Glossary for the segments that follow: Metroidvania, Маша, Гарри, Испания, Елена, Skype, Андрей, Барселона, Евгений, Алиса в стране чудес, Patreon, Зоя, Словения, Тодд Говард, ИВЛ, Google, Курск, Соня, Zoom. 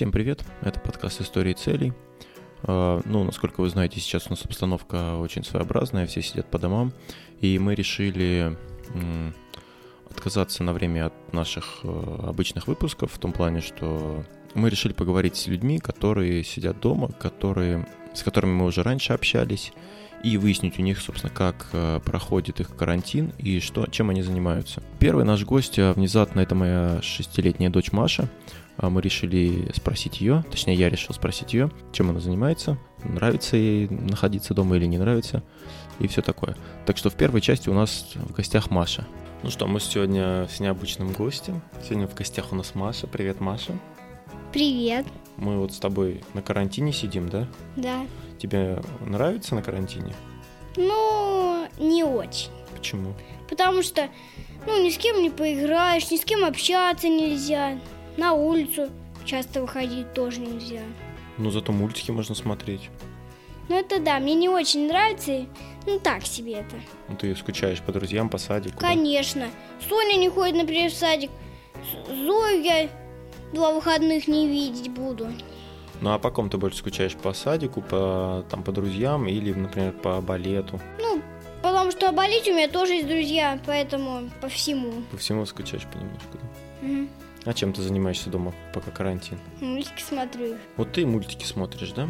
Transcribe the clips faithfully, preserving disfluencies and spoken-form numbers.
Всем привет, это подкаст «Истории целей». Ну, насколько вы знаете, сейчас у нас обстановка очень своеобразная, все сидят по домам, и мы решили отказаться на время от наших обычных выпусков, в том плане, что мы решили поговорить с людьми, которые сидят дома, которые, с которыми мы уже раньше общались, и выяснить у них, собственно, как проходит их карантин и что, чем они занимаются. Первый наш гость внезапно — это моя шестилетняя дочь Маша. Мы решили спросить ее, точнее, я решил спросить ее, чем она занимается, нравится ей находиться дома или не нравится, и все такое. Так что в первой части у нас в гостях Маша. Ну что, мы сегодня с необычным гостем. Сегодня в гостях у нас Маша. Привет, Маша. Привет. Мы вот с тобой на карантине сидим, да? Да. Тебе нравится на карантине? Ну, не очень. Почему? Потому что, ну, ни с кем не поиграешь, ни с кем общаться нельзя. На улицу часто выходить тоже нельзя. Ну, зато мультики можно смотреть. Ну, это да, мне не очень нравится. Ну, так себе это. Ну, ты скучаешь по друзьям, по садику? Конечно. Да? Соня не ходит, например, в садик. Зою я два выходных не видеть буду. Ну, а по ком ты больше скучаешь? По садику, по, там, по друзьям или, например, по балету? Ну, потому что балет у меня тоже есть друзья, поэтому по всему. По всему скучаешь понемножку, да? Угу. А чем ты занимаешься дома, пока карантин? Мультики смотрю. Вот ты мультики смотришь, да?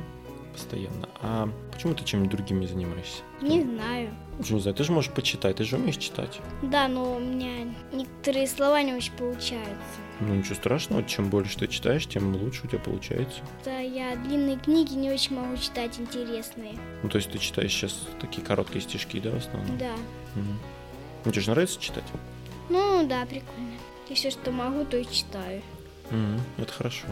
Постоянно. А почему ты чем-нибудь другим не занимаешься? Не ну, знаю. Почему не знаю? Ты же можешь почитать, ты же умеешь читать. Да, но у меня некоторые слова не очень получаются. Ну, ничего страшного, чем больше ты читаешь, тем лучше у тебя получается. Да, я длинные книги не очень могу читать, интересные. Ну, то есть ты читаешь сейчас такие короткие стишки, да, в основном? Да. Угу. Ну, тебе же нравится читать? Ну, да, прикольно. И все, что могу, то и читаю. Mm-hmm. Это хорошо,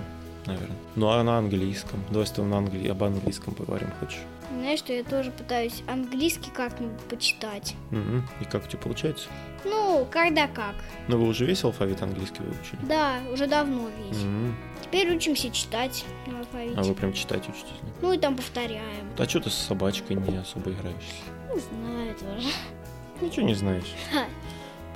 наверное. Ну, а на английском? Давай с тобой на англи... об английском поговорим, хочешь? Знаешь, что я тоже пытаюсь английский как-нибудь почитать. Mm-hmm. И как у тебя получается? Ну, когда как. Ну, вы уже весь алфавит английский выучили? Да, уже давно весь. Mm-hmm. Теперь учимся читать на алфавите. А вы прям читать учитесь? Да? Ну, и там повторяем. А что ты с собачкой не особо играешься? Не знаю тоже. Ничего не знаешь?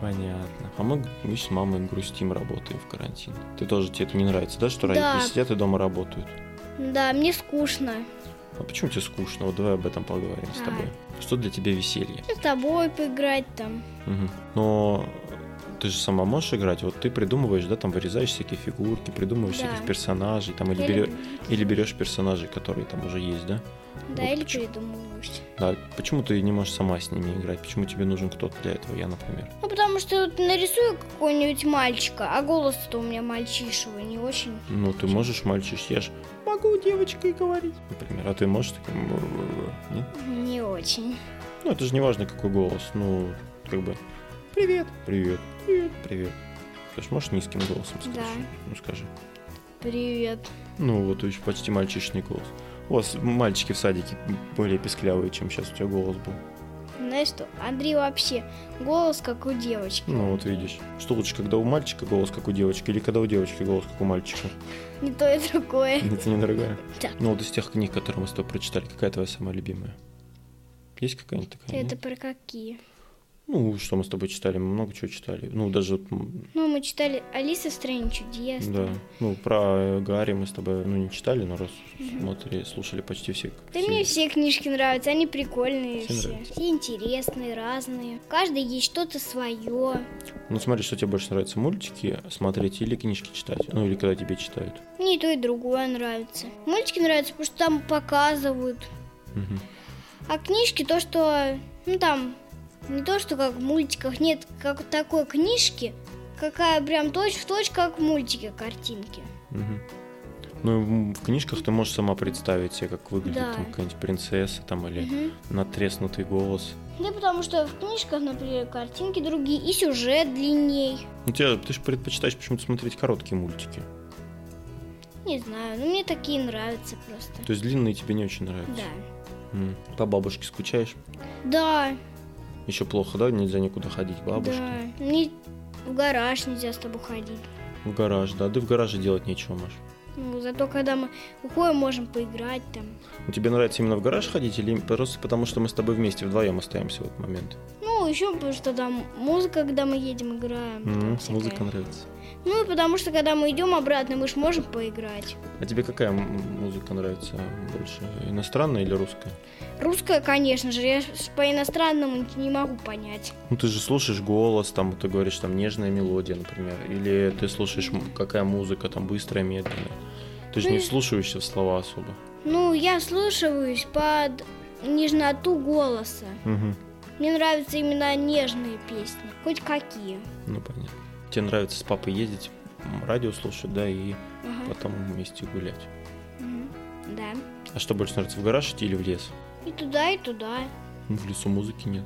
Понятно. А мы, мы с мамой грустим, работаем в карантин. Ты тоже, тебе это не нравится, да, что да. Родители сидят и дома работают? Да, мне скучно. А почему тебе скучно? Вот давай об этом поговорим а. с тобой. Что для тебя веселье? С тобой поиграть там. Угу. Но ты же сама можешь играть. Вот ты придумываешь, да, там вырезаешь всякие фигурки, придумываешь да. всяких персонажей, там, или, или... Берешь, или берешь персонажей, которые там уже есть, да? Да, вот или почему... придумываешь. Да, почему ты не можешь сама с ними играть? Почему тебе нужен кто-то для этого, я, например? Ну, потому что вот нарисую какого-нибудь мальчика, а голос-то у меня мальчишевый, не очень. Ну, ты можешь мальчиш, я ж могу девочкой говорить, например. А ты можешь таким... Нет? Не очень. Ну, это же не важно, какой голос, ну, как бы... Привет. Привет. Привет. Привет. Ты же можешь низким голосом сказать? Да. Ну, скажи. Привет. Ну, вот еще почти мальчишный голос. У вас мальчики в садике более песклявые, чем сейчас у тебя голос был. Знаешь что, Андрей вообще голос как у девочки. Ну вот видишь. Что лучше, когда у мальчика голос как у девочки или когда у девочки голос как у мальчика? Не то и другое. Это не другое? Да. Ну вот из тех книг, которые мы с тобой прочитали, какая твоя самая любимая? Есть какая-нибудь такая? Это про какие? Ну, что мы с тобой читали, мы много чего читали. Ну, даже... Ну, мы читали «Алиса в стране чудес». Да, ну, про Гарри мы с тобой, ну, не читали, но раз угу. смотрели, слушали почти все. Да все... мне все книжки нравятся, они прикольные все. Все. все интересные, разные. В каждой есть что-то свое. Ну, смотри, что тебе больше нравится, мультики смотреть или книжки читать? Ну, или когда тебе читают? Мне и то, и другое нравится. Мультики нравятся, потому что там показывают. Угу. А книжки то, что, ну, там... Не то, что как в мультиках, нет, как такой книжки, какая прям точь-в-точь, как в мультике, картинки. Угу. Ну, в книжках ты можешь сама представить себе, как выглядит да. там какая-нибудь принцесса там, или угу. натреснутый голос. Да, потому что в книжках, например, картинки другие и сюжет длинней. Ну, тебя, ты же предпочитаешь почему-то смотреть короткие мультики. Не знаю, но мне такие нравятся просто. То есть длинные тебе не очень нравятся? Да. М-м. По бабушке скучаешь? Да. Еще плохо, да? Нельзя никуда ходить, бабушки. Да, не... в гараж нельзя с тобой ходить. В гараж, да. Да в гараже делать нечего, Маш. Ну, зато когда мы уходим, можем поиграть там. Ну, тебе нравится именно в гараж ходить или просто потому, что мы с тобой вместе вдвоем остаемся в этот момент? Ну, еще потому что там музыка, когда мы едем, играем. Mm-hmm. Музыка нравится. Ну, потому что, когда мы идем обратно, мы же можем поиграть. А тебе какая музыка нравится больше? Иностранная или русская? Русская, конечно же. Я по-иностранному не могу понять. Ну, ты же слушаешь голос, там, ты говоришь, там, нежная мелодия, например. Или ты слушаешь, какая музыка, там, быстрая, медленная. Ты же ну, не вслушиваешься в слова особо. Ну, я вслушиваюсь под нежноту голоса. Угу. Мне нравятся именно нежные песни, хоть какие. Ну, понятно. Тебе нравится с папой ездить, радио слушать, да, и ага. потом вместе гулять. Угу. Да. А что больше нравится, в гараж идти или в лес? И туда, и туда. Ну, в лесу музыки нет.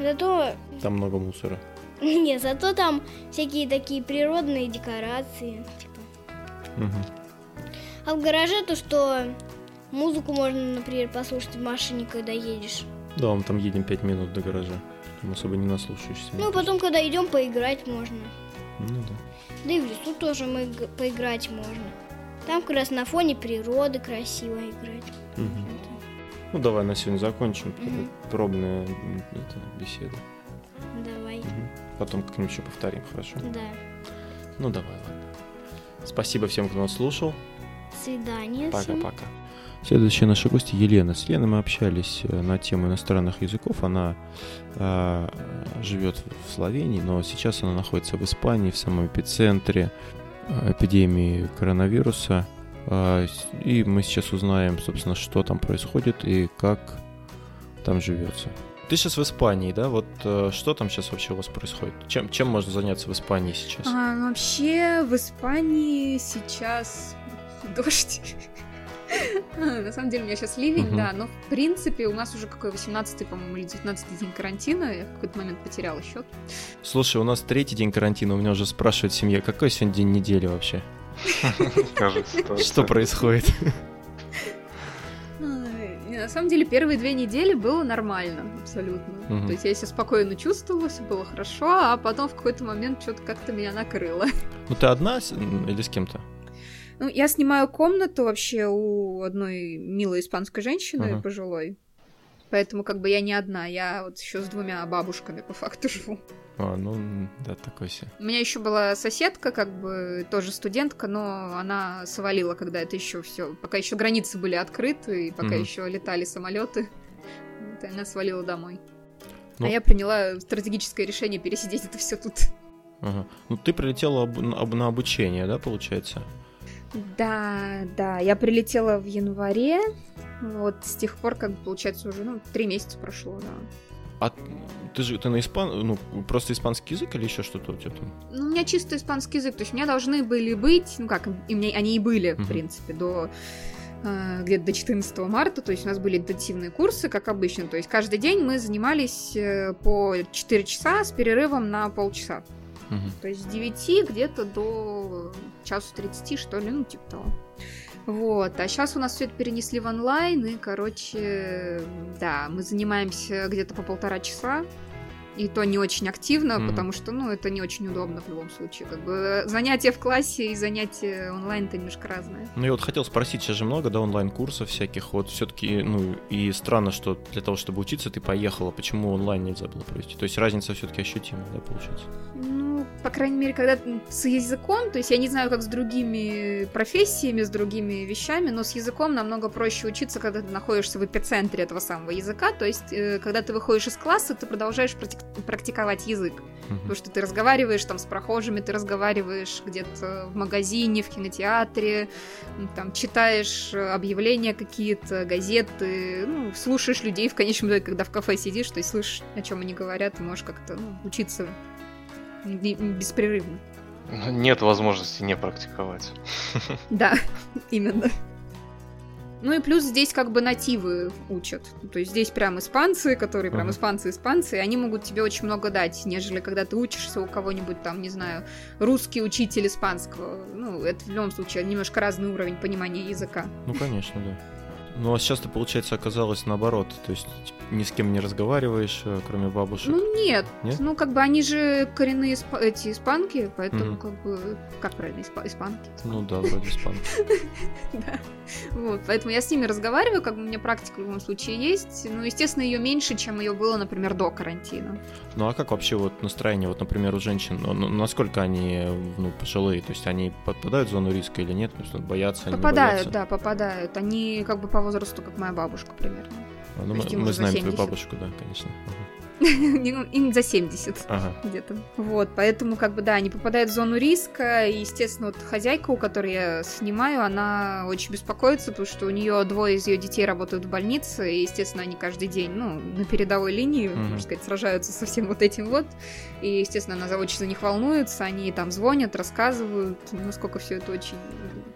Зато... Там много мусора. Нет, зато там всякие такие природные декорации, типа. Угу. А в гараже то, что музыку можно, например, послушать в машине, когда едешь. Да, мы там едем пять минут до гаража. Там особо не наслушаешься. Ну, потом, когда идем, поиграть можно. Ну, да. Да и в лесу тоже мы поиграть можно. Там как раз на фоне природы красиво играть. Угу. Ну, давай на сегодня закончим. Угу. Пробная это, беседа. Давай. Угу. Потом как-нибудь еще повторим, хорошо? Да. Ну, давай, ладно. Спасибо всем, кто нас слушал. До свидания. Пока-пока. Следующая наша гостья Елена. С Еленой мы общались на тему иностранных языков. Она э, живет в Словении, но сейчас она находится в Испании, в самом эпицентре эпидемии коронавируса. Э, и мы сейчас узнаем, собственно, что там происходит и как там живется. Ты сейчас в Испании, да? Вот э, что там сейчас вообще у вас происходит? Чем, чем можно заняться в Испании сейчас? А, вообще в Испании сейчас дождь. На самом деле у меня сейчас ливень, uh-huh. да, но в принципе у нас уже какой восемнадцатый, по-моему, или девятнадцатый день карантина, я в какой-то момент потеряла счет. Слушай, у нас третий день карантина, у меня уже спрашивает семья, какой сегодня день недели вообще? Что происходит? На самом деле первые две недели было нормально, абсолютно. То есть я себя спокойно чувствовала, все было хорошо, а потом в какой-то момент что-то как-то меня накрыло. Ну ты одна или с кем-то? Ну, я снимаю комнату вообще у одной милой испанской женщины uh-huh. пожилой, поэтому как бы я не одна, я вот еще с двумя бабушками по факту живу. А, ну, да, такой себе. У меня еще была соседка, как бы тоже студентка, но она свалила, когда это еще все, пока еще границы были открыты, и пока uh-huh. еще летали самолеты, вот, она свалила домой. Ну... А я приняла стратегическое решение пересидеть это все тут. Ага. Ну, ты прилетела об... Об... на обучение, да, получается? Да, да, я прилетела в январе, вот, с тех пор, как получается, уже, ну, три месяца прошло, да. А ты же, ты на испан... ну, просто испанский язык или еще что-то у тебя там? Ну, у меня чисто испанский язык, то есть у меня должны были быть, ну, как, и мне, они и были, uh-huh. в принципе, до, э, где-то до четырнадцатого марта, то есть у нас были интенсивные курсы, как обычно, то есть каждый день мы занимались по четыре часа с перерывом на полчаса. То есть с девяти где-то до часу тридцати, что ли, ну, типа того. Вот, а сейчас у нас все это перенесли в онлайн, и, короче, да, мы занимаемся где-то по полтора часа, и то не очень активно, mm-hmm. потому что, ну, это не очень удобно в любом случае. Как бы занятия в классе и занятия онлайн — это немножко разное. Ну, я вот хотел спросить, сейчас же много, да, онлайн-курсов всяких, вот все-таки, ну, и странно, что для того, чтобы учиться, ты поехала, почему онлайн нельзя было провести? То есть разница все-таки ощутима, да, получается? По крайней мере, когда с языком, то есть я не знаю, как с другими профессиями, с другими вещами, но с языком намного проще учиться, когда ты находишься в эпицентре этого самого языка, то есть когда ты выходишь из класса, ты продолжаешь практи- практиковать язык, uh-huh. потому что ты разговариваешь там с прохожими, ты разговариваешь где-то в магазине, в кинотеатре, там читаешь объявления какие-то, газеты, ну, слушаешь людей в конечном итоге, когда в кафе сидишь, то есть слышишь, о чем они говорят, и можешь как-то, ну, учиться беспрерывно. Нет возможности не практиковать. Да, именно. Ну и плюс здесь как бы нативы учат. То есть здесь прям испанцы, которые прям испанцы-испанцы, они могут тебе очень много дать, нежели когда ты учишься у кого-нибудь там, не знаю, русский учитель испанского. Ну, это в любом случае немножко разный уровень понимания языка. Ну, конечно, да. Ну, а сейчас-то, получается, оказалось наоборот. То есть ни с кем не разговариваешь, кроме бабушек. Ну, нет. нет? Ну, как бы они же коренные исп... эти испанки, поэтому, mm-hmm. как бы... Как правильно? Исп... Испанки? испанки? Ну, да, вроде испанки. Да. Вот, поэтому я с ними разговариваю, как бы у меня практика в любом случае есть. Ну, естественно, ее меньше, чем ее было, например, до карантина. Ну, а как вообще вот настроение, вот, например, у женщин? Насколько они, ну, пожилые? То есть они попадают в зону риска или нет? То есть боятся, они Попадают, да, попадают. Они как бы по возрасту, как моя бабушка примерно. А, ну, мы мы знаем твою бабушку, да, конечно. Им за семьдесят ага. где-то. Вот, поэтому, как бы, да, они попадают в зону риска. И, естественно, вот хозяйка, у которой я снимаю, она очень беспокоится, потому что у нее двое из ее детей работают в больнице, и, естественно, они каждый день, ну, на передовой линии, mm-hmm. можно сказать, сражаются со всем вот этим вот. И, естественно, она очень за них волнуется, они там звонят, рассказывают, насколько все это очень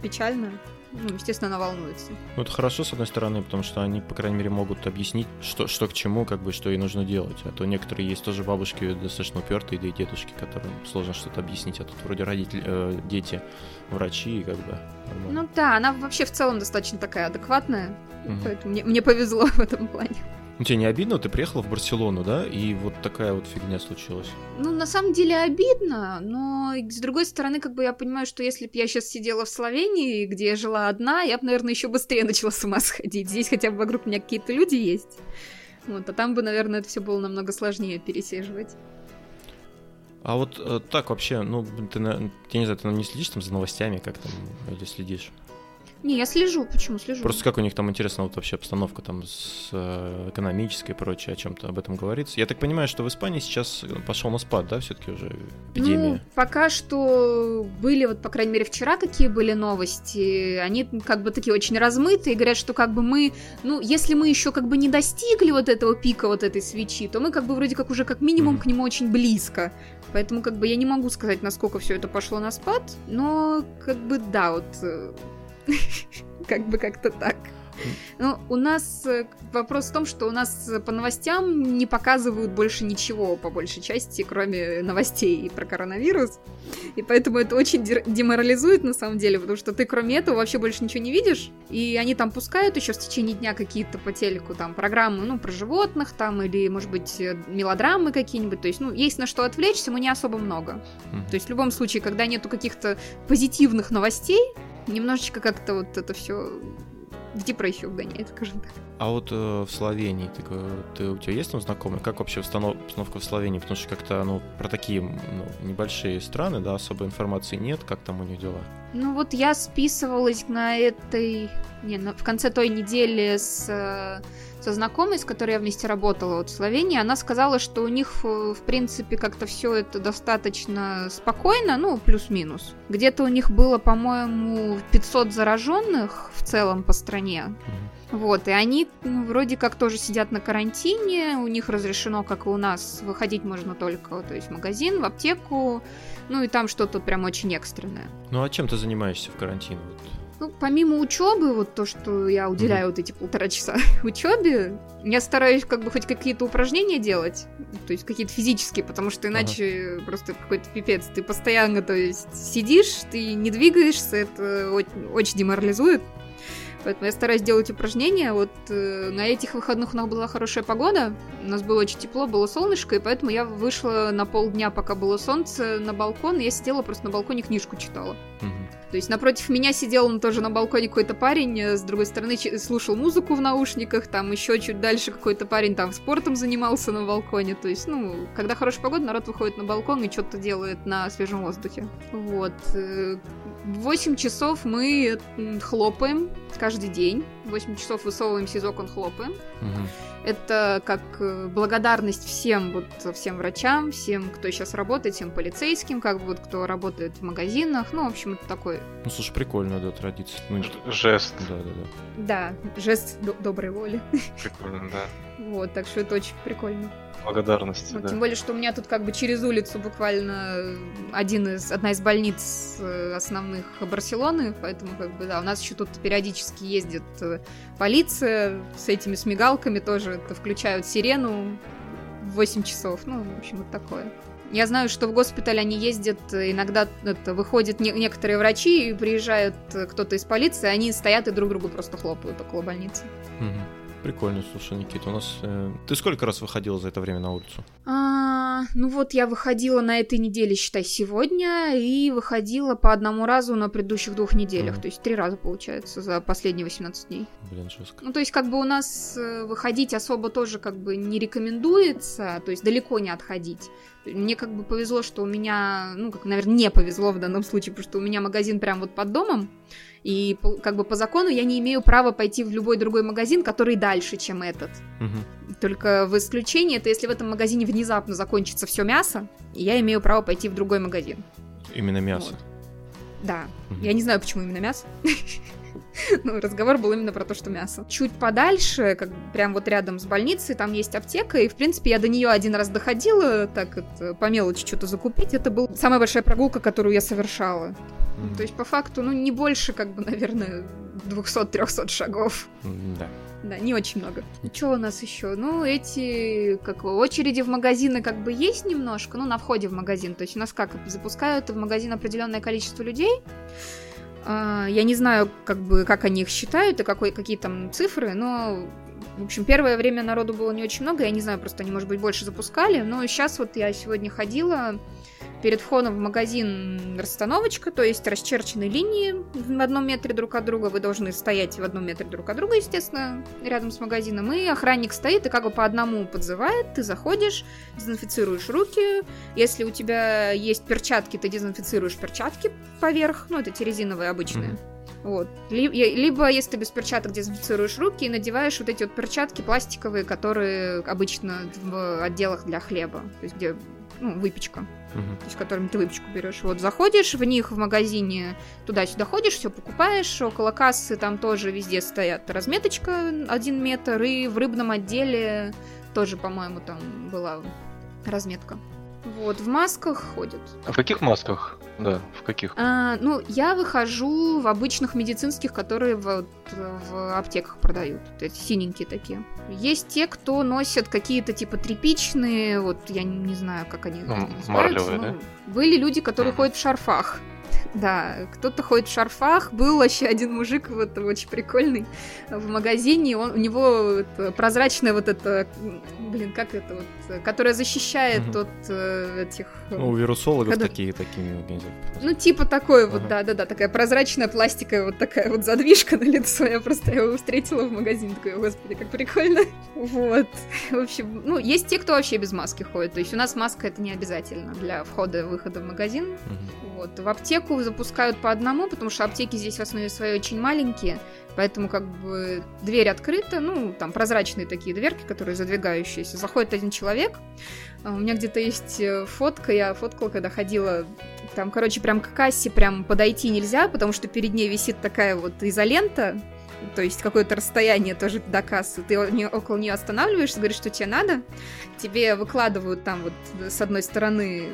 печально. Ну, естественно, она волнуется. Ну, это хорошо, с одной стороны, потому что они, по крайней мере, могут объяснить, что, что к чему, как бы, что ей нужно делать. А то некоторые есть тоже бабушки достаточно упертые, да и дедушки, которым сложно что-то объяснить. А тут вроде родители, э, дети, врачи, и как бы... Нормально. Ну да, она вообще в целом достаточно такая адекватная, угу. поэтому мне, мне повезло в этом плане. Ну, тебе не обидно? Ты приехала в Барселону, да? И вот такая вот фигня случилась. Ну, на самом деле обидно, но с другой стороны, как бы я понимаю, что если бы я сейчас сидела в Словении, где я жила одна, я бы, наверное, еще быстрее начала с ума сходить. Здесь хотя бы вокруг меня какие-то люди есть. Вот, а там бы, наверное, это все было намного сложнее пересиживать. А вот э, так вообще, ну, ты, я не знаю, ты не следишь там за новостями, как там, или следишь? Не, я слежу, почему слежу? Просто как у них там интересна вот вообще обстановка там с экономической и прочее, о чем-то об этом говорится. Я так понимаю, что в Испании сейчас пошел на спад, да, все-таки уже эпидемия? Ну, пока что были, вот, по крайней мере, вчера какие были новости, они как бы такие очень размытые, говорят, что как бы мы, ну, если мы еще как бы не достигли вот этого пика, вот этой свечи, то мы как бы вроде как уже как минимум mm-hmm. к нему очень близко. Поэтому как бы я не могу сказать, насколько все это пошло на спад, но как бы да, вот... Как бы как-то так. Но у нас вопрос в том, что у нас по новостям не показывают больше ничего, по большей части, кроме новостей про коронавирус. И поэтому это очень деморализует, на самом деле, потому что ты кроме этого вообще больше ничего не видишь. И они там пускают еще в течение дня какие-то по телеку там программы, ну, про животных там, или, может быть, мелодрамы какие-нибудь. То есть, ну, есть на что отвлечься, но не особо много. То есть, в любом случае, когда нету каких-то позитивных новостей, немножечко как-то вот это все в депрессию вгоняет, скажем так. А вот э, в Словении, ты, ты, у тебя есть там знакомые? Как вообще обстановка в Словении? Потому что как-то, ну, про такие, ну, небольшие страны, да, особой информации нет. Как там у них дела? Ну вот я списывалась на этой... Не, на... в конце той недели с... со знакомой, с которой я вместе работала вот в Словении. Она сказала, что у них, в принципе, как-то все это достаточно спокойно, ну, плюс-минус. Где-то у них было, по-моему, пятьсот зараженных в целом по стране. Вот, и они, ну, вроде как тоже сидят на карантине, у них разрешено, как и у нас, выходить можно только, то есть в магазин, в аптеку, ну и там что-то прям очень экстренное. Ну а чем ты занимаешься в карантине? Ну, помимо учебы, вот то, что я уделяю mm-hmm. вот эти полтора часа учебе, я стараюсь как бы хоть какие-то упражнения делать, то есть какие-то физические, потому что иначе uh-huh. просто какой-то пипец, ты постоянно, то есть, сидишь, ты не двигаешься, это очень, очень деморализует. Поэтому я стараюсь делать упражнения. Вот э, на этих выходных у нас была хорошая погода, у нас было очень тепло, было солнышко, и поэтому я вышла на полдня, пока было солнце, на балкон, и я сидела просто на балконе, книжку читала. Mm-hmm. То есть напротив меня сидел он тоже на балконе какой-то парень, с другой стороны ч- слушал музыку в наушниках, там еще чуть дальше какой-то парень там спортом занимался на балконе. То есть, ну, когда хорошая погода, народ выходит на балкон и что-то делает на свежем воздухе. Вот. В восемь часов мы хлопаем, каждый каждый день. В восемь часов высовываемся из окон, хлопаем. Угу. Это как благодарность всем, вот, всем врачам, всем, кто сейчас работает, всем полицейским, как бы вот, кто работает в магазинах. Ну, в общем, это такой... Ну, слушай, прикольно, да, традиция. Ну, жест. Да, да, да. Да, жест д- доброй воли. Прикольно, да. Вот, так что это очень прикольно. Благодарности, вот, да. Тем более, что у меня тут как бы через улицу буквально один из, одна из больниц основных Барселоны, поэтому как бы да, у нас еще тут периодически ездит полиция с этими, с мигалками тоже, включают сирену в восемь часов, ну, в общем, вот такое. Я знаю, что в госпиталь они ездят, иногда это, выходят не, некоторые врачи, и приезжает кто-то из полиции, они стоят и друг другу просто хлопают около больницы. Угу. Прикольно, слушай, Никита, у нас... Э... Ты сколько раз выходила за это время на улицу? А, ну вот я выходила на этой неделе, считай, сегодня, и выходила по одному разу на предыдущих двух неделях, угу. То есть три раза, получается, за последние восемнадцать дней. Блин, жестко. Ну, то есть как бы у нас выходить особо тоже как бы не рекомендуется, то есть далеко не отходить. Мне как бы повезло, что у меня, ну, как, наверное, не повезло в данном случае, потому что у меня магазин прям вот под домом, и как бы по закону я не имею права пойти в любой другой магазин, который дальше, чем этот. Угу. Только в исключении, это если в этом магазине внезапно закончится все мясо, и я имею право пойти в другой магазин. Именно мясо? Вот. Да. Угу. Я не знаю, почему именно мясо. Ну, разговор был именно про то, что мясо. Чуть подальше, как прям вот рядом с больницей, там есть аптека, и, в принципе, я до нее один раз доходила, так это, по мелочи что-то закупить. Это была самая большая прогулка, которую я совершала. Mm-hmm. То есть, по факту, ну, не больше, как бы, наверное, двести-триста шагов. Mm-hmm. Да. Да, не очень много. Что у нас еще? Ну, эти, как очереди в магазины как бы есть немножко, ну, на входе в магазин. То есть, у нас как, запускают в магазин определенное количество людей. Я не знаю, как бы, как они их считают и какой, какие там цифры, но, в общем, первое время народу было не очень много, я не знаю, просто они, может быть, больше запускали, но сейчас вот я сегодня ходила, перед входом в магазин расстановочка, то есть расчерчены линии в одном метре друг от друга, вы должны стоять в одном метре друг от друга, естественно, рядом с магазином, и охранник стоит и как бы по одному подзывает, ты заходишь, дезинфицируешь руки, если у тебя есть перчатки, ты дезинфицируешь перчатки поверх, ну это те резиновые обычные, mm-hmm. вот, либо если ты без перчаток дезинфицируешь руки и надеваешь вот эти вот перчатки пластиковые, которые обычно в отделах для хлеба, то есть где, ну, выпечка. То есть, которыми ты выпечку берешь. Вот, заходишь в них в магазине, туда-сюда ходишь, все покупаешь. Около кассы там тоже везде стоят разметочка один метр. И в рыбном отделе тоже, по-моему, там была разметка. Вот, в масках ходят. А в каких масках? Да, в каких? А, ну, я выхожу в обычных медицинских, которые вот в аптеках продают. Вот эти синенькие такие. Есть те, кто носят какие-то типа тряпичные, вот я не знаю, как они ну, марлевые, да? Были люди, которые mm-hmm. ходят в шарфах. Да, кто-то ходит в шарфах. Был вообще один мужик, вот очень прикольный, в магазине. Он, у него это, прозрачная вот эта, блин, как это вот, которая защищает угу. от э, этих. Ну, у вирусологов когда... такие такие. Ну, типа такой ага. вот, да, да, да, такая прозрачная пластиковая вот такая вот задвижка на лицо. Я просто его встретила в магазине, такой, господи, как прикольно. Вот, в общем, ну есть те, кто вообще без маски ходит. То есть у нас маска это не обязательно для входа и выхода в магазин. Угу. Вот в аптеку запускают по одному, потому что аптеки здесь в основе своей очень маленькие, поэтому как бы дверь открыта, ну, там прозрачные такие дверки, которые задвигающиеся. Заходит один человек, у меня где-то есть фотка, я фоткала, когда ходила, там, короче, прям к кассе прям подойти нельзя, потому что перед ней висит такая вот изолента, то есть какое-то расстояние тоже до кассы. Ты около нее останавливаешься, говоришь, что тебе надо, тебе выкладывают там вот с одной стороны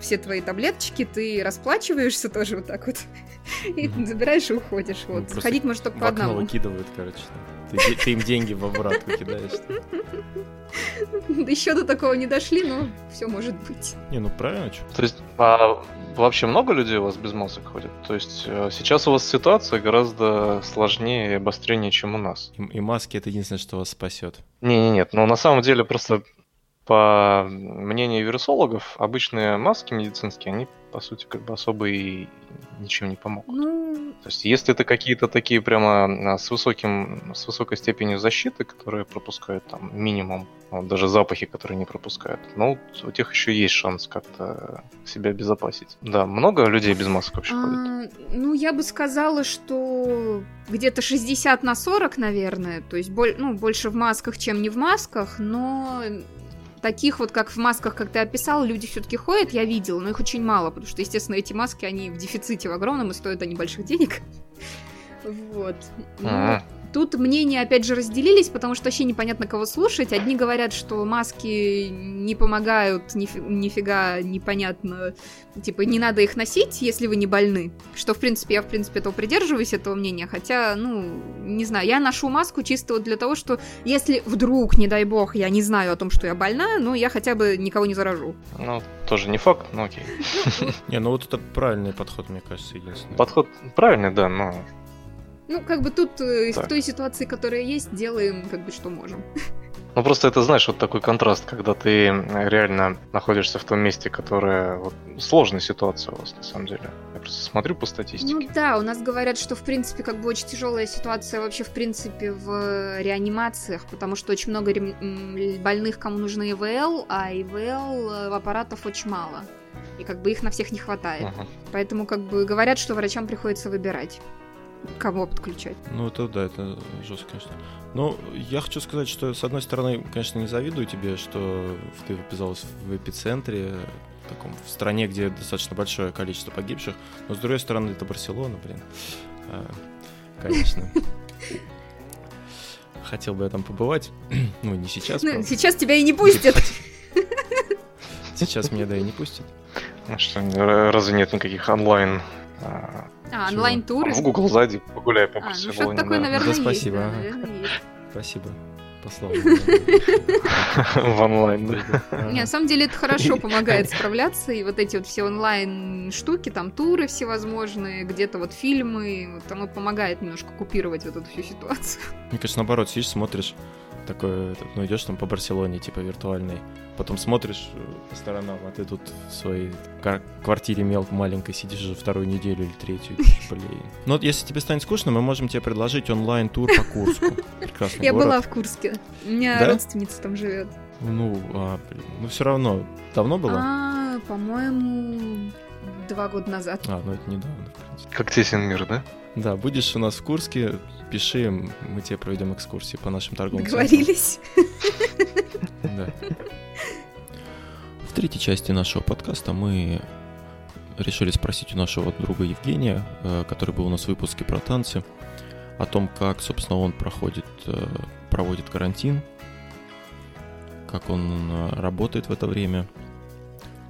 все твои таблеточки, ты расплачиваешься тоже вот так вот, и mm-hmm. забираешь и уходишь. Вот. Ну, ходить может только по одному. Просто в окно выкидывают, короче. Ты, ты им деньги в обратку кидаешь. Да еще до такого не дошли, но все может быть. Не, ну правильно. То есть вообще много людей у вас без масок ходит? То есть сейчас у вас ситуация гораздо сложнее и обостреннее, чем у нас. И маски — это единственное, что вас спасет. Не-не-нет, но на самом деле просто... По мнению вирусологов, обычные маски медицинские, они, по сути, как бы особо и ничем не помогут. Ну... То есть, если это какие-то такие прямо с высоким, с высокой степенью защиты, которые пропускают там минимум, вот, даже запахи, которые не пропускают, ну, у тех еще есть шанс как-то себя обезопасить. Да, много людей без масок вообще а, ходит? Ну, я бы сказала, что где-то шестьдесят на сорок, наверное, то есть, боль, ну, больше в масках, чем не в масках, но... Таких вот, как в масках, как ты описал, люди все-таки ходят, я видела, но их очень мало, потому что, естественно, эти маски, они в дефиците в огромном, и стоят они больших денег. Вот. Тут мнения, опять же, разделились, потому что вообще непонятно, кого слушать. Одни говорят, что маски не помогают, ниф- нифига непонятно. Типа, не надо их носить, если вы не больны. Что, в принципе, я, в принципе, этого придерживаюсь, этого мнения. Хотя, ну, не знаю, я ношу маску чисто вот для того, что если вдруг, не дай бог, я не знаю о том, что я больна, ну, я хотя бы никого не заражу. Ну, тоже не факт, но окей. Не, ну вот это правильный подход, мне кажется, единственный. Подход правильный, да, но... Ну, как бы тут из той ситуации, которая есть, делаем, как бы, что можем. Ну, просто это, знаешь, вот такой контраст, когда ты реально находишься в том месте, которое... Вот, сложная ситуация у вас, на самом деле. Я просто смотрю по статистике. Ну да, у нас говорят, что, в принципе, как бы очень тяжелая ситуация вообще, в принципе, в реанимациях, потому что очень много ре... больных, кому нужны ИВЛ, а ИВЛ аппаратов очень мало. И как бы их на всех не хватает. Ага. Поэтому, как бы, говорят, что врачам приходится выбирать, кого подключать. Ну, это да, это жестко, конечно. Но я хочу сказать, что, с одной стороны, конечно, не завидую тебе, что ты оказалась в эпицентре, в таком, в стране, где достаточно большое количество погибших, но, с другой стороны, это Барселона, блин. А, конечно. Хотел бы я там побывать, ну, не сейчас. Ну, сейчас тебя и не пустят. Сейчас меня, да, и не пустят. Разве нет никаких онлайн... А, чего? Онлайн-туры? В Google сзади погуляй по Барселоне. А, ну что-то такое, да. Наверное, да, спасибо. Есть, да, наверное, есть. Спасибо. Послал. В онлайн, да. Не, на самом деле это хорошо помогает справляться. И вот эти вот все онлайн-штуки, там туры всевозможные, где-то вот фильмы, вот оно помогает немножко купировать вот эту всю ситуацию. Мне кажется, наоборот, сидишь, смотришь, такой, ну, идешь там по Барселоне, типа, виртуальной, потом смотришь по сторонам, а ты тут в своей квартире мелкой маленькой сидишь уже вторую неделю или третью. Блин. Ну, вот если тебе станет скучно, мы можем тебе предложить онлайн-тур по Курску. Прекрасный город. Я была в Курске. У меня родственница там живет. Ну, ну все равно. Давно было? А, по-моему, два года назад. А, ну это недавно, в принципе. Как тесен мир, да? Да, будешь у нас в Курске, пиши, мы тебе проведем экскурсии по нашим торговым центрам. Договорились. Да. В третьей части нашего подкаста мы решили спросить у нашего друга Евгения, который был у нас в выпуске про танцы, о том, как, собственно, он проходит, проводит карантин, как он работает в это время.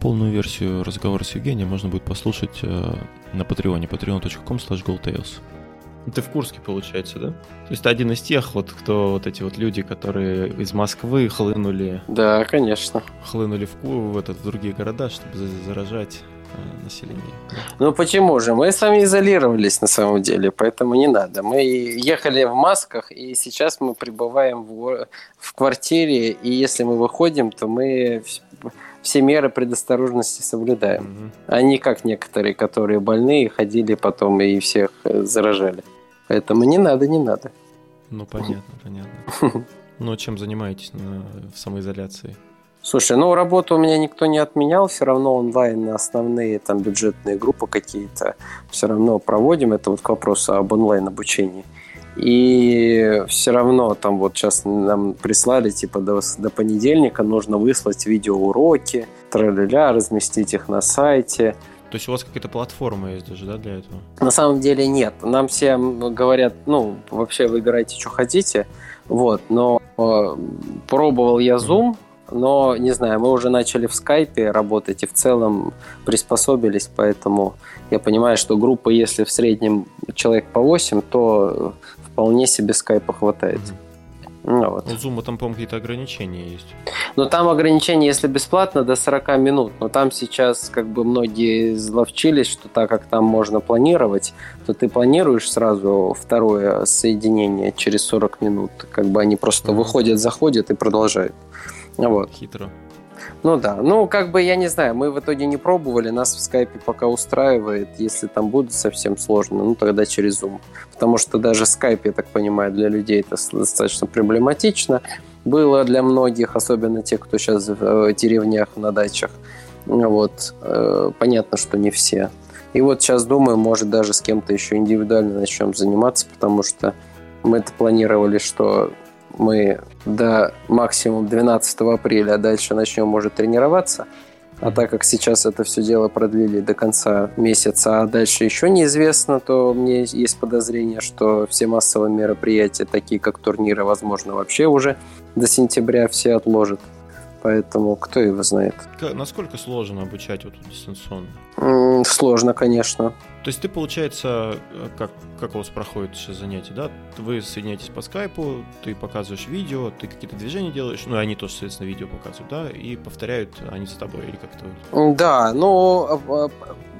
Полную версию разговора с Евгением можно будет послушать э, на патреоне, patreon dot com slash goldtails. Ты в Курске, получается, да? То есть ты один из тех, вот, кто вот эти вот люди, которые из Москвы хлынули... Да, конечно. Хлынули в, Ку, в, этот, в другие города, чтобы заражать э, население. Ну почему же? Мы сами изолировались на самом деле, поэтому не надо. Мы ехали в масках, и сейчас мы пребываем в, в квартире, и если мы выходим, то мы... Все меры предосторожности соблюдаем. Mm-hmm. А не как некоторые, которые больные, ходили потом и всех заражали. Поэтому не надо, не надо. Ну, понятно, понятно. Ну, чем занимаетесь на... в самоизоляции? Слушай, ну, работу у меня никто не отменял. Все равно онлайн основные там бюджетные группы какие-то все равно проводим. Это вот к вопросу об онлайн-обучении. И все равно там вот сейчас нам прислали, типа, до, до понедельника нужно выслать видеоуроки, тра-ля-ля, разместить их на сайте. То есть у вас какая-то платформа есть даже, да, для этого? На самом деле нет. Нам всем говорят, ну, вообще выбирайте, что хотите. Вот, но э, пробовал я Zoom, mm-hmm. но, не знаю, мы уже начали в Skype работать и в целом приспособились, поэтому я понимаю, что группа, если в среднем человек по восемь, то... Вполне себе скайпа хватает. Mm-hmm. Ну, вот. У Zoom там, по-моему, какие-то ограничения есть. Но там ограничения, если бесплатно, до сорок минут. Но там сейчас как бы многие изловчились, что так как там можно планировать, то ты планируешь сразу второе соединение через сорок минут. Как бы они просто mm-hmm. выходят, заходят и продолжают. Вот. Хитро. Ну да, ну как бы я не знаю, мы в итоге не пробовали, нас в скайпе пока устраивает, если там будет совсем сложно, ну тогда через Zoom, потому что даже скайп, я так понимаю, для людей это достаточно проблематично было для многих, особенно тех, кто сейчас в деревнях, на дачах, вот, понятно, что не все, и вот сейчас думаю, может даже с кем-то еще индивидуально начнем заниматься, потому что мы это планировали, что... Мы до максимум двенадцатого апреля, а дальше начнем, может, тренироваться. А так как сейчас это все дело продлили до конца месяца, а дальше еще неизвестно, то мне есть подозрение, что все массовые мероприятия, такие как турниры, возможно, вообще уже до сентября все отложат. Поэтому кто его знает. Насколько сложно обучать вот дистанционно? Mm, сложно, конечно. То есть ты, получается, как, как у вас проходит сейчас занятие, да? Вы соединяетесь по скайпу, ты показываешь видео, ты какие-то движения делаешь, ну, они тоже, соответственно, видео показывают, да? И повторяют они с тобой или как-то... Mm, да, ну,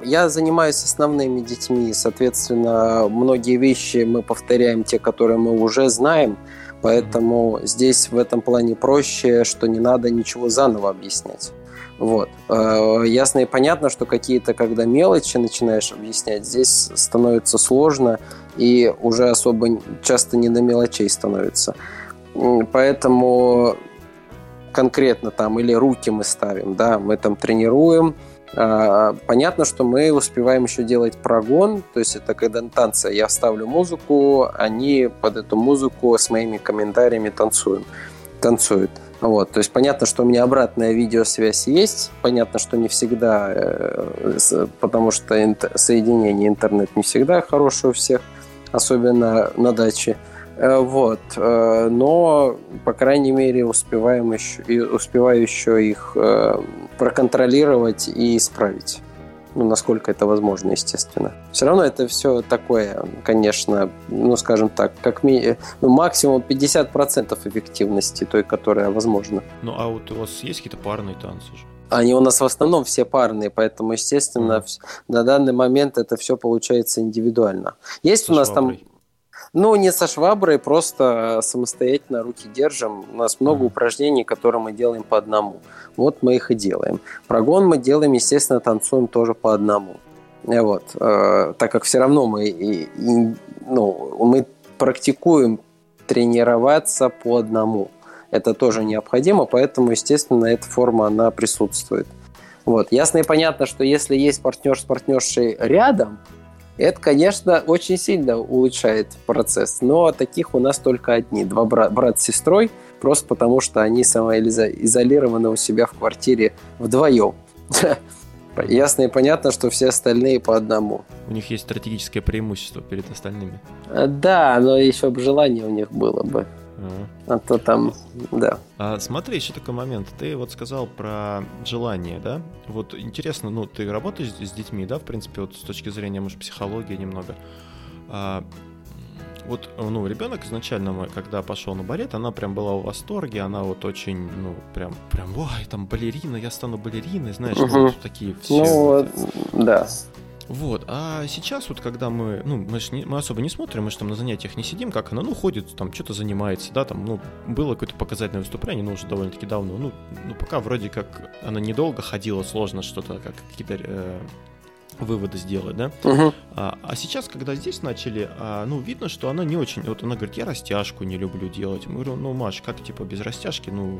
я занимаюсь основными детьми, соответственно, многие вещи мы повторяем, те, которые мы уже знаем. Поэтому здесь в этом плане проще, что не надо ничего заново объяснять. Вот. Ясно и понятно, что какие-то, когда мелочи начинаешь объяснять, здесь становится сложно и уже особо часто не до мелочей становится. Поэтому конкретно там или руки мы ставим, да, мы там тренируем. Понятно, что мы успеваем еще делать прогон, то есть это когда танцы, я ставлю музыку, они под эту музыку с моими комментариями танцуют. танцуют. Вот. То есть понятно, что у меня обратная видеосвязь есть, понятно, что не всегда, потому что соединение интернет не всегда хорошее у всех, особенно на даче. Вот, но, по крайней мере, успеваем еще, успеваю еще их проконтролировать и исправить. Ну, насколько это возможно, естественно. Все равно это все такое, конечно, ну, скажем так, как ми... ну, максимум пятьдесят процентов эффективности той, которая возможна. Ну, а вот у вас есть какие-то парные танцы же? Они у нас в основном все парные, поэтому, естественно, на данный момент это все получается индивидуально. Есть у нас там... Ну, не со шваброй, просто самостоятельно руки держим. У нас много упражнений, которые мы делаем по одному. Вот мы их и делаем. Прогон мы делаем, естественно, танцуем тоже по одному. Вот. Э, так как все равно мы, и, и, ну, мы практикуем тренироваться по одному. Это тоже необходимо, поэтому, естественно, эта форма, она присутствует. Вот. Ясно и понятно, что если есть партнер с партнершей рядом, это, конечно, очень сильно улучшает процесс, но таких у нас только одни, два бра- брат с сестрой, просто потому что они самоизолированы у себя в квартире вдвоем. Ясно и понятно, что все остальные по одному. У них есть стратегическое преимущество перед остальными. Да, но еще бы желание у них было бы. А то там, да. А, смотри, еще такой момент. Ты вот сказал про желание, да? Вот интересно, ну, ты работаешь с детьми, да, в принципе, вот с точки зрения, может, психологии немного. А, вот, ну, ребенок изначально, когда пошел на балет, она прям была в восторге, она вот очень, ну, прям, прям, ой, там балерина, я стану балериной, знаешь, угу. Вот такие все. Ну, вот, да. Вот, а сейчас вот, когда мы, ну, мы, ж не, мы особо не смотрим, мы же там на занятиях не сидим, как она, ну, ходит, там, что-то занимается, да, там, ну, было какое-то показательное выступление, ну, уже довольно-таки давно, ну, ну пока вроде как она недолго ходила, сложно что-то, как какие-то э, выводы сделать, да, угу. а, а сейчас, когда здесь начали, а, ну, видно, что она не очень, вот она говорит, я растяжку не люблю делать, мы говорим, ну, Маш, как, типа, без растяжки, ну,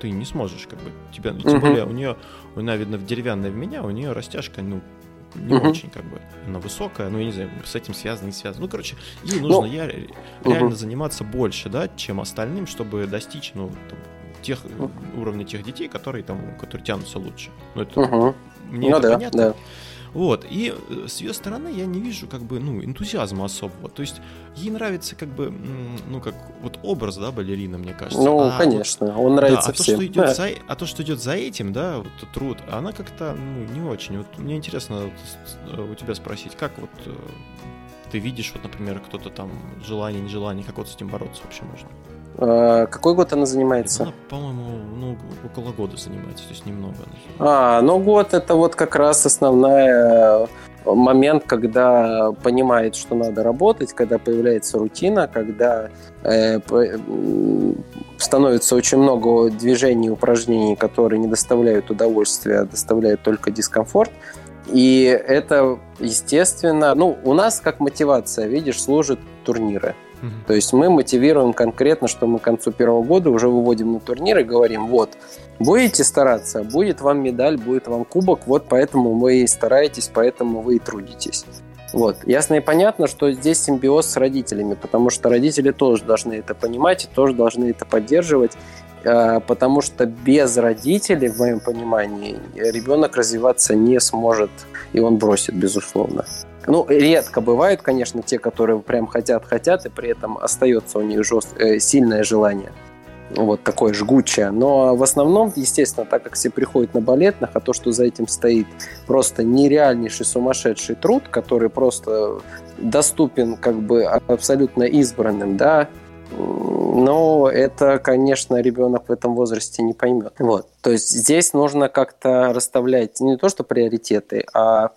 ты не сможешь, как бы, тебя, угу. Тем более у нее, она, видно, деревянная в меня, у нее растяжка, ну, не uh-huh. очень, как бы, она высокая, ну, я не знаю, с этим связано, не связано. Ну, короче, ей нужно я, uh-huh. реально заниматься больше, да, чем остальным, чтобы достичь, ну, там, тех, uh-huh. уровня тех детей, которые там, которые тянутся лучше. Ну, это uh-huh. мне ну, это да, понятно. Да. Вот, и с ее стороны я не вижу, как бы, ну, энтузиазма особого. То есть ей нравится, как бы, ну, как вот образ, да, балерина, мне кажется. Ну, а конечно, вот, он нравится да, а всем. То, что идет да. за, а то, что идет за этим, да, вот, труд, она как-то, ну, не очень. Вот мне интересно вот, у тебя спросить, как вот ты видишь, вот, например, кто-то там, желание, нежелание, как вот с этим бороться вообще можно? Какой год она занимается? Она, по-моему, ну, около года занимается, то есть немного. А, ну год это вот как раз основной момент, когда понимает, что надо работать, когда появляется рутина, когда э, становится очень много движений, упражнений, которые не доставляют удовольствия, а доставляют только дискомфорт. И это, естественно, ну, у нас как мотивация, видишь, служат турниры. То есть мы мотивируем конкретно, что мы к концу первого года уже выводим на турнир и говорим, вот, будете стараться, будет вам медаль, будет вам кубок, вот поэтому вы и стараетесь, поэтому вы и трудитесь. Вот. Ясно и понятно, что здесь симбиоз с родителями, потому что родители тоже должны это понимать и тоже должны это поддерживать. потому что без родителей, в моем понимании, ребенок развиваться не сможет, и он бросит, безусловно. Ну, редко бывают, конечно, те, которые прям хотят-хотят, и при этом остается у них жест... сильное желание, вот такое жгучее. Но в основном, естественно, так как все приходят на балетных, а то, что за этим стоит просто нереальнейший сумасшедший труд, который просто доступен как бы абсолютно избранным, да, но это, конечно, ребенок в этом возрасте не поймет. Вот. То есть здесь нужно как-то расставлять не то, что приоритеты, а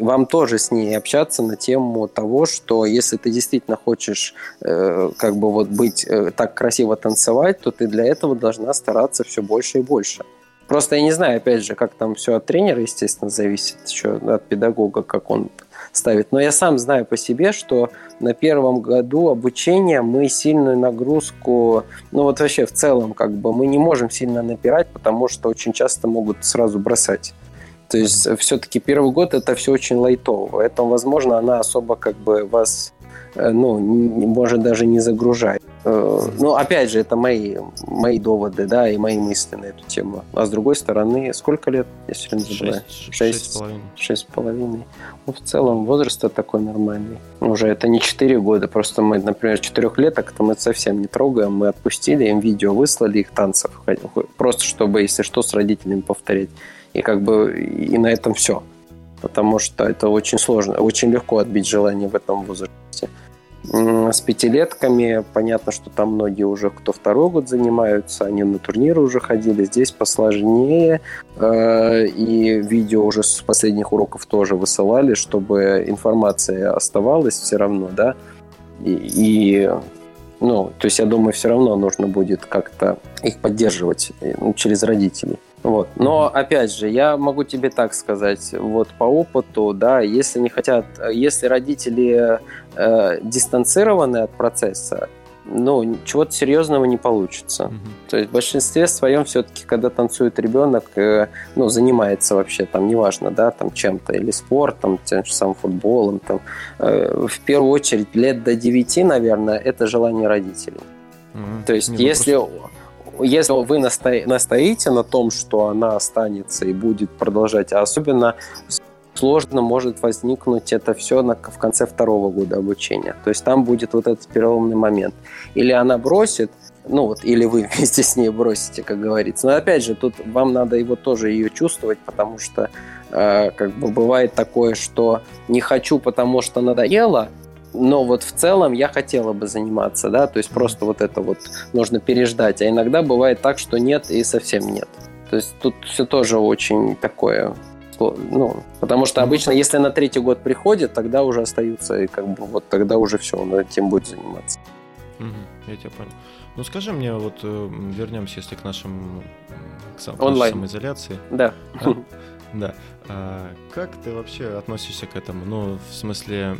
вам тоже с ней общаться на тему того, что если ты действительно хочешь э, как бы вот быть э, так красиво танцевать, то ты для этого должна стараться все больше и больше. Просто я не знаю, опять же, как там все от тренера, естественно, зависит, еще от педагога, как он ставит. Но я сам знаю по себе, что на первом году обучения мы сильную нагрузку, ну вот вообще в целом как бы мы не можем сильно напирать, потому что очень часто могут сразу бросать. То есть все-таки первый год это все очень лайтово, поэтому, возможно, она особо как бы вас, ну, не, может даже не загружает. Ну, опять же, это мои, мои доводы, да, и мои мысли на эту тему. А с другой стороны, сколько лет? Я все время забываю. Шесть с половиной. Шесть с половиной. Ну, в целом, возраст такой нормальный. Уже это не четыре года, просто мы, например, четырехлеток, то мы совсем не трогаем, мы отпустили, им видео выслали, их танцев, просто чтобы, если что, с родителями повторять. И как бы и на этом все. Потому что это очень сложно, очень легко отбить желание в этом возрасте. С пятилетками понятно, что там многие уже, кто второй год занимаются, они на турниры уже ходили, здесь посложнее. И видео уже с последних уроков тоже высылали, чтобы информация оставалась все равно, да. И, и ну, то есть я думаю, все равно нужно будет как-то их поддерживать, ну, через родителей. Вот. Но, опять же, я могу тебе так сказать, вот по опыту, да, если не хотят, если родители э, дистанцированы от процесса, ну, чего-то серьезного не получится. Mm-hmm. То есть в большинстве своем все-таки, когда танцует ребенок, э, ну, занимается вообще, там, неважно, да, там, чем-то, или спортом, тем же самым футболом, там, э, в первую очередь, лет до девяти, наверное, это желание родителей. Mm-hmm. То есть не если... Вопрос. Если вы настоите на том, что она останется и будет продолжать, а особенно сложно может возникнуть это все в конце второго года обучения. То есть там будет вот этот переломный момент. Или она бросит, ну вот, или вы вместе с ней бросите, как говорится. Но опять же, тут вам надо его тоже ее чувствовать, потому что э, как бы бывает такое, что не хочу, потому что надоело. Но вот в целом я хотела бы заниматься, да, то есть просто вот это вот нужно переждать. А иногда бывает так, что нет и совсем нет. То есть тут все тоже очень такое, ну, потому что обычно, если на третий год приходит, тогда уже остаются, и как бы вот тогда уже все, он этим будет заниматься. Угу, я тебя понял. Ну скажи мне, вот вернемся, если к нашему, к самоизоляции. Да. А? Да. А как ты вообще относишься к этому? Ну, в смысле,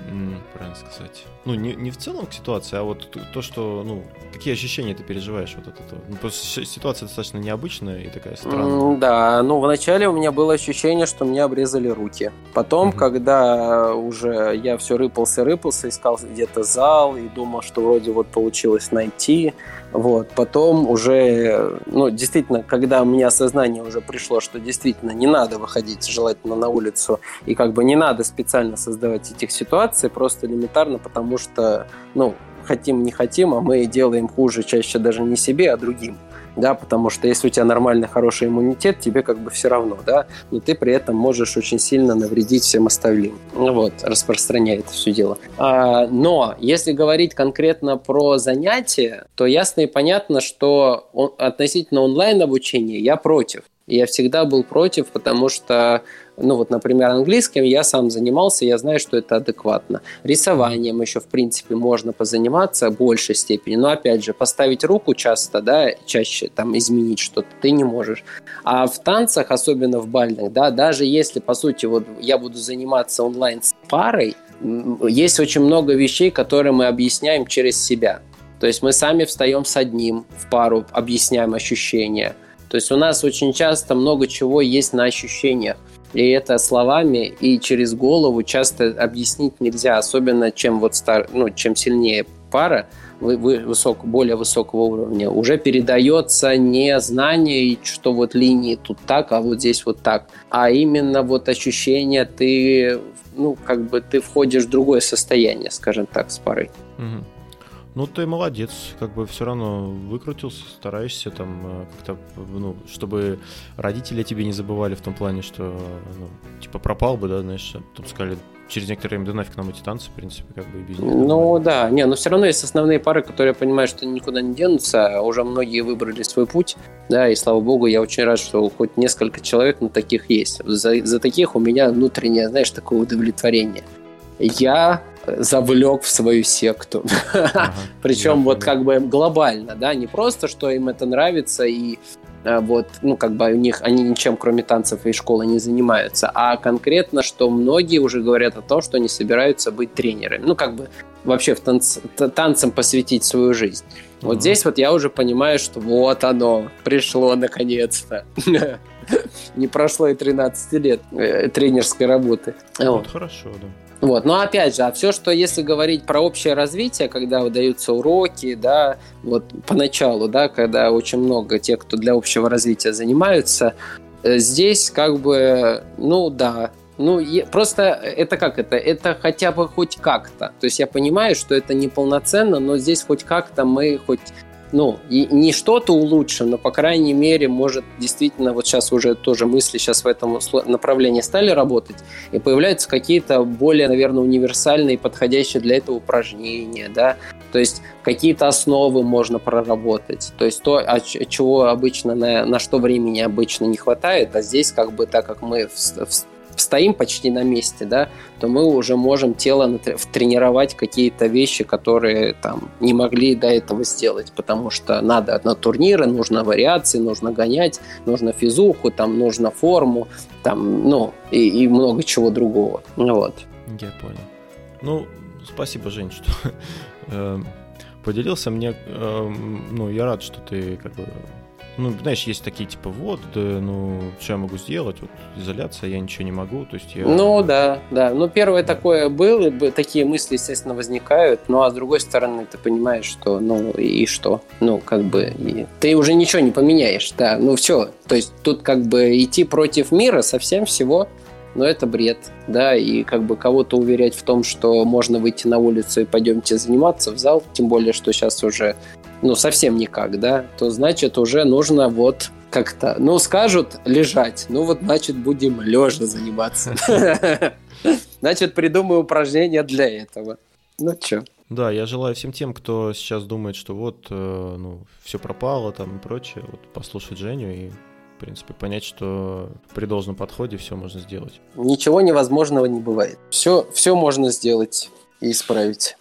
правильно сказать, ну, не, не в целом к ситуации, а вот то, что, ну, какие ощущения ты переживаешь вот от этого? Ну, просто ситуация достаточно необычная и такая странная. Да, ну, вначале у меня было ощущение, что меня обрезали руки. Потом, угу. когда уже я все рыпался-рыпался, искал где-то зал и думал, что вроде вот получилось найти, вот, потом уже, ну, действительно, когда у меня сознание уже пришло, что действительно не надо выходить, желательно на улицу, и как бы не надо специально создавать этих ситуаций, просто элементарно, потому что, ну, хотим, не хотим, а мы делаем хуже чаще даже не себе, а другим, да, потому что если у тебя нормальный, хороший иммунитет, тебе как бы все равно, да, но ты при этом можешь очень сильно навредить всем остальным, вот, распространяя это все дело. А, но если говорить конкретно про занятия, то ясно и понятно, что он, относительно онлайн-обучения я против. Я всегда был против, потому что, ну вот, например, английским я сам занимался, я знаю, что это адекватно. Рисованием еще, в принципе, можно позаниматься в большей степени, но, опять же, поставить руку часто, да, чаще там изменить что-то ты не можешь. А в танцах, особенно в бальных, да, даже если, по сути, вот я буду заниматься онлайн с парой, есть очень много вещей, которые мы объясняем через себя. То есть мы сами встаем с одним в пару, объясняем ощущения. То есть у нас очень часто много чего есть на ощущениях. И это словами и через голову часто объяснить нельзя, особенно чем, вот стар... ну, чем сильнее пара высок, более высокого уровня, уже передается не знание, что вот линии тут так, а вот здесь вот так, а именно вот ощущение, ты, ну, как бы ты входишь в другое состояние, скажем так, с парой. Угу. Ну, ты молодец, как бы все равно выкрутился, стараешься там как-то, ну, чтобы родители тебе не забывали в том плане, что, ну, типа, пропал бы, да, знаешь, там сказали, через некоторое время, да нафиг нам эти танцы, в принципе, как бы и без них. Ну, да, не, но все равно есть основные пары, которые понимают, что никуда не денутся, уже многие выбрали свой путь, да, и, слава богу, я очень рад, что хоть несколько человек, но таких есть. За, за таких у меня внутреннее, знаешь, такое удовлетворение. Я завлек в свою секту. Ага, Причем вот понимаю. Как бы глобально, да, не просто, что им это нравится, и э, вот, ну, как бы у них, они ничем, кроме танцев и школы, не занимаются, а конкретно, что многие уже говорят о том, что они собираются быть тренерами. Ну, как бы вообще в танц... танцам посвятить свою жизнь. Ага. Вот здесь вот я уже понимаю, что вот оно, пришло наконец-то. Не прошло и тринадцать лет тренерской работы. Вот хорошо, да. Вот. Но опять же, а все, что если говорить про общее развитие, когда выдаются уроки, да, вот поначалу, да, когда очень много тех, кто для общего развития занимаются, здесь как бы, ну да, ну просто это как это, это хотя бы хоть как-то, то есть я понимаю, что это неполноценно, но здесь хоть как-то мы хоть, ну, и не что-то улучшим, но, по крайней мере, может, действительно, вот сейчас уже тоже мысли сейчас в этом направлении стали работать, и появляются какие-то более, наверное, универсальные, подходящие для этого упражнения, да, то есть какие-то основы можно проработать, то есть то, чего обычно, на, на что времени обычно не хватает, а здесь, как бы, так как мы стоим почти на месте, да, то мы уже можем тело тренировать какие-то вещи, которые там не могли до этого сделать, потому что надо на турниры, нужно вариации, нужно гонять, нужно физуху, там, нужно форму, там, ну, и, и много чего другого. Вот. Я понял. Ну, спасибо, Жень, что поделился. Мне, ну, я рад, что ты как бы... Ну, знаешь, есть такие, типа, вот, да, ну, что я могу сделать, вот, изоляция, я ничего не могу, то есть я... Ну, да, да, ну, первое такое было, такие мысли, естественно, возникают, ну, а с другой стороны, ты понимаешь, что, ну, и что, ну, как бы, и... ты уже ничего не поменяешь, да, ну, все, то есть тут, как бы, идти против мира совсем всего, но это бред, да, и, как бы, кого-то уверять в том, что можно выйти на улицу и пойдемте заниматься в зал, тем более, что сейчас уже... ну, совсем никак, да, то, значит, уже нужно вот как-то, ну, скажут лежать, ну, вот, значит, будем лежа заниматься. Значит, придумаю упражнения для этого. Ну, чё. Да, я желаю всем тем, кто сейчас думает, что вот, ну, всё пропало там и прочее, вот, послушать Женю и, в принципе, понять, что при должном подходе всё можно сделать. Ничего невозможного не бывает. Всё, всё можно сделать и исправить.